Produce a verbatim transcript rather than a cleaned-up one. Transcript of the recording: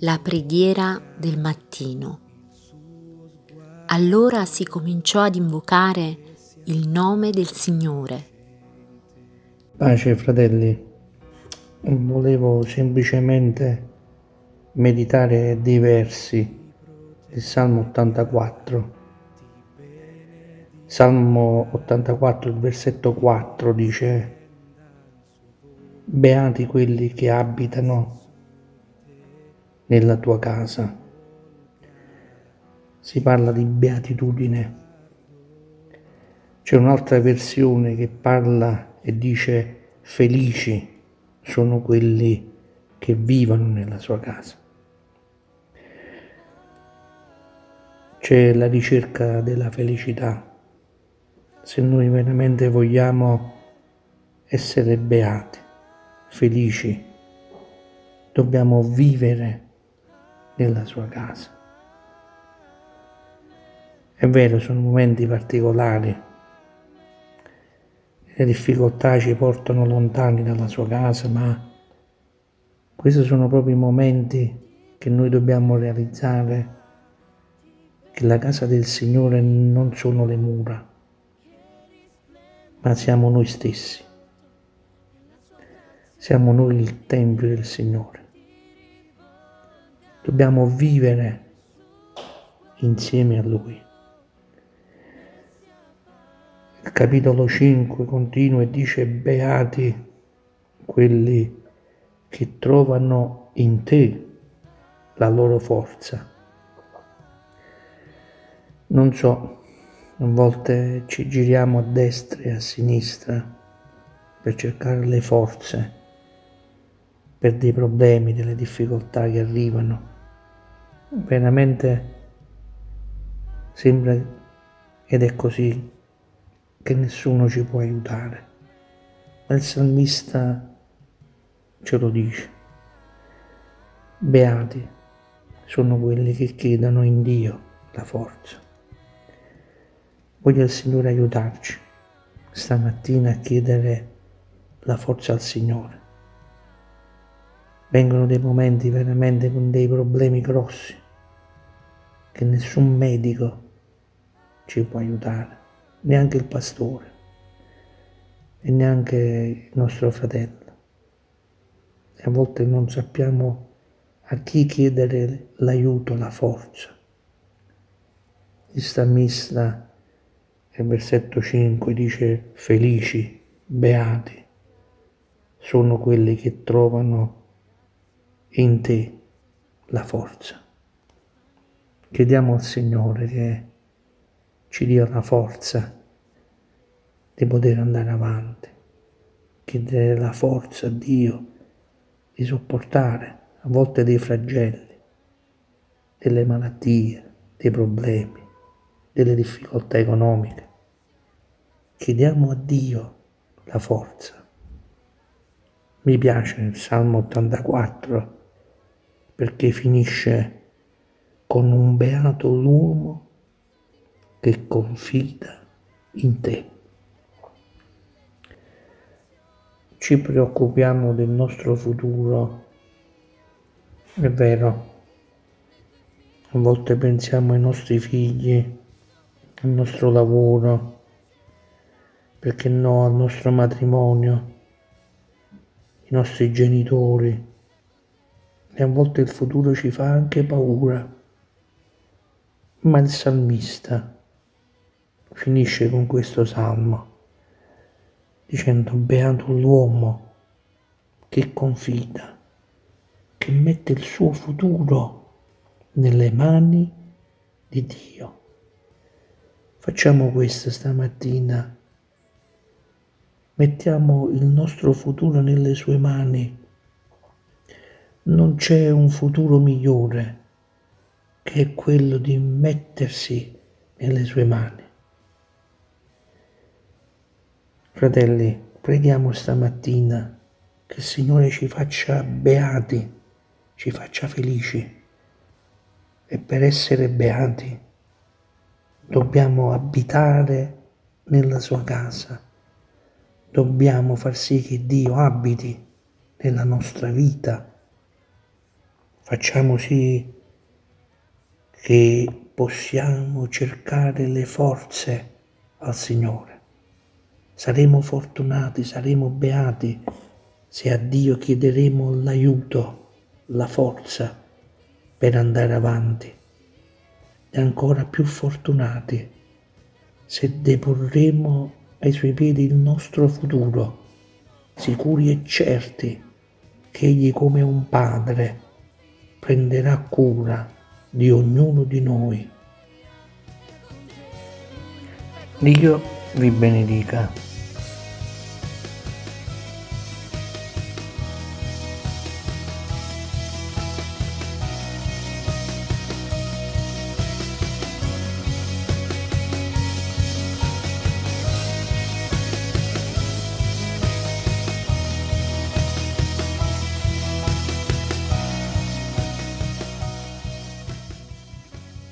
La preghiera del mattino. Allora si cominciò ad invocare il nome del Signore. Pace, fratelli. Volevo semplicemente meditare dei versi del Salmo ottantaquattro. Salmo ottantaquattro, il versetto quattro dice: beati quelli che abitano nella tua casa. Si parla di beatitudine. C'è un'altra versione che parla e dice: felici sono quelli che vivono nella sua casa. C'è la ricerca della felicità. Se noi veramente vogliamo essere beati, felici, dobbiamo vivere nella sua casa. È vero, sono momenti particolari, le difficoltà ci portano lontani dalla sua casa, ma questi sono proprio i momenti che noi dobbiamo realizzare che la casa del Signore non sono le mura, ma siamo noi stessi, siamo noi il Tempio del Signore. Dobbiamo vivere insieme a Lui. Il capitolo cinque continua e dice: beati quelli che trovano in te la loro forza. Non so, a volte ci giriamo a destra e a sinistra per cercare le forze, per dei problemi, delle difficoltà che arrivano. Veramente sembra, ed è così, che nessuno ci può aiutare, ma il salmista ce lo dice: beati sono quelli che chiedono in Dio la forza. Voglia il Signore aiutarci stamattina a chiedere la forza al Signore. Vengono dei momenti veramente con dei problemi grossi che nessun medico ci può aiutare, neanche il pastore e neanche il nostro fratello. E a volte non sappiamo a chi chiedere l'aiuto, la forza. Il salmista nel versetto cinque dice: felici, beati sono quelli che trovano in te la forza. Chiediamo al Signore che ci dia la forza di poter andare avanti, chiedere la forza a Dio di sopportare a volte dei flagelli, delle malattie, dei problemi, delle difficoltà economiche. Chiediamo a Dio la forza. Mi piace il Salmo ottantaquattro perché finisce con un beato l'uomo che confida in te. Ci preoccupiamo del nostro futuro, è vero, a volte pensiamo ai nostri figli, al nostro lavoro, perché no, al nostro matrimonio, i nostri genitori, e a volte il futuro ci fa anche paura. Ma il salmista finisce con questo salmo dicendo: beato l'uomo che confida, che mette il suo futuro nelle mani di Dio. Facciamo questo stamattina, mettiamo il nostro futuro nelle sue mani. Non c'è un futuro migliore che è quello di mettersi nelle sue mani. Fratelli, preghiamo stamattina che il Signore ci faccia beati, ci faccia felici. E per essere beati dobbiamo abitare nella sua casa, dobbiamo far sì che Dio abiti nella nostra vita. Facciamo sì che possiamo cercare le forze al Signore. Saremo fortunati, saremo beati se a Dio chiederemo l'aiuto, la forza per andare avanti, e ancora più fortunati se deporremo ai Suoi piedi il nostro futuro, sicuri e certi che Egli, come un padre, prenderà cura di ognuno di noi. Dio vi benedica.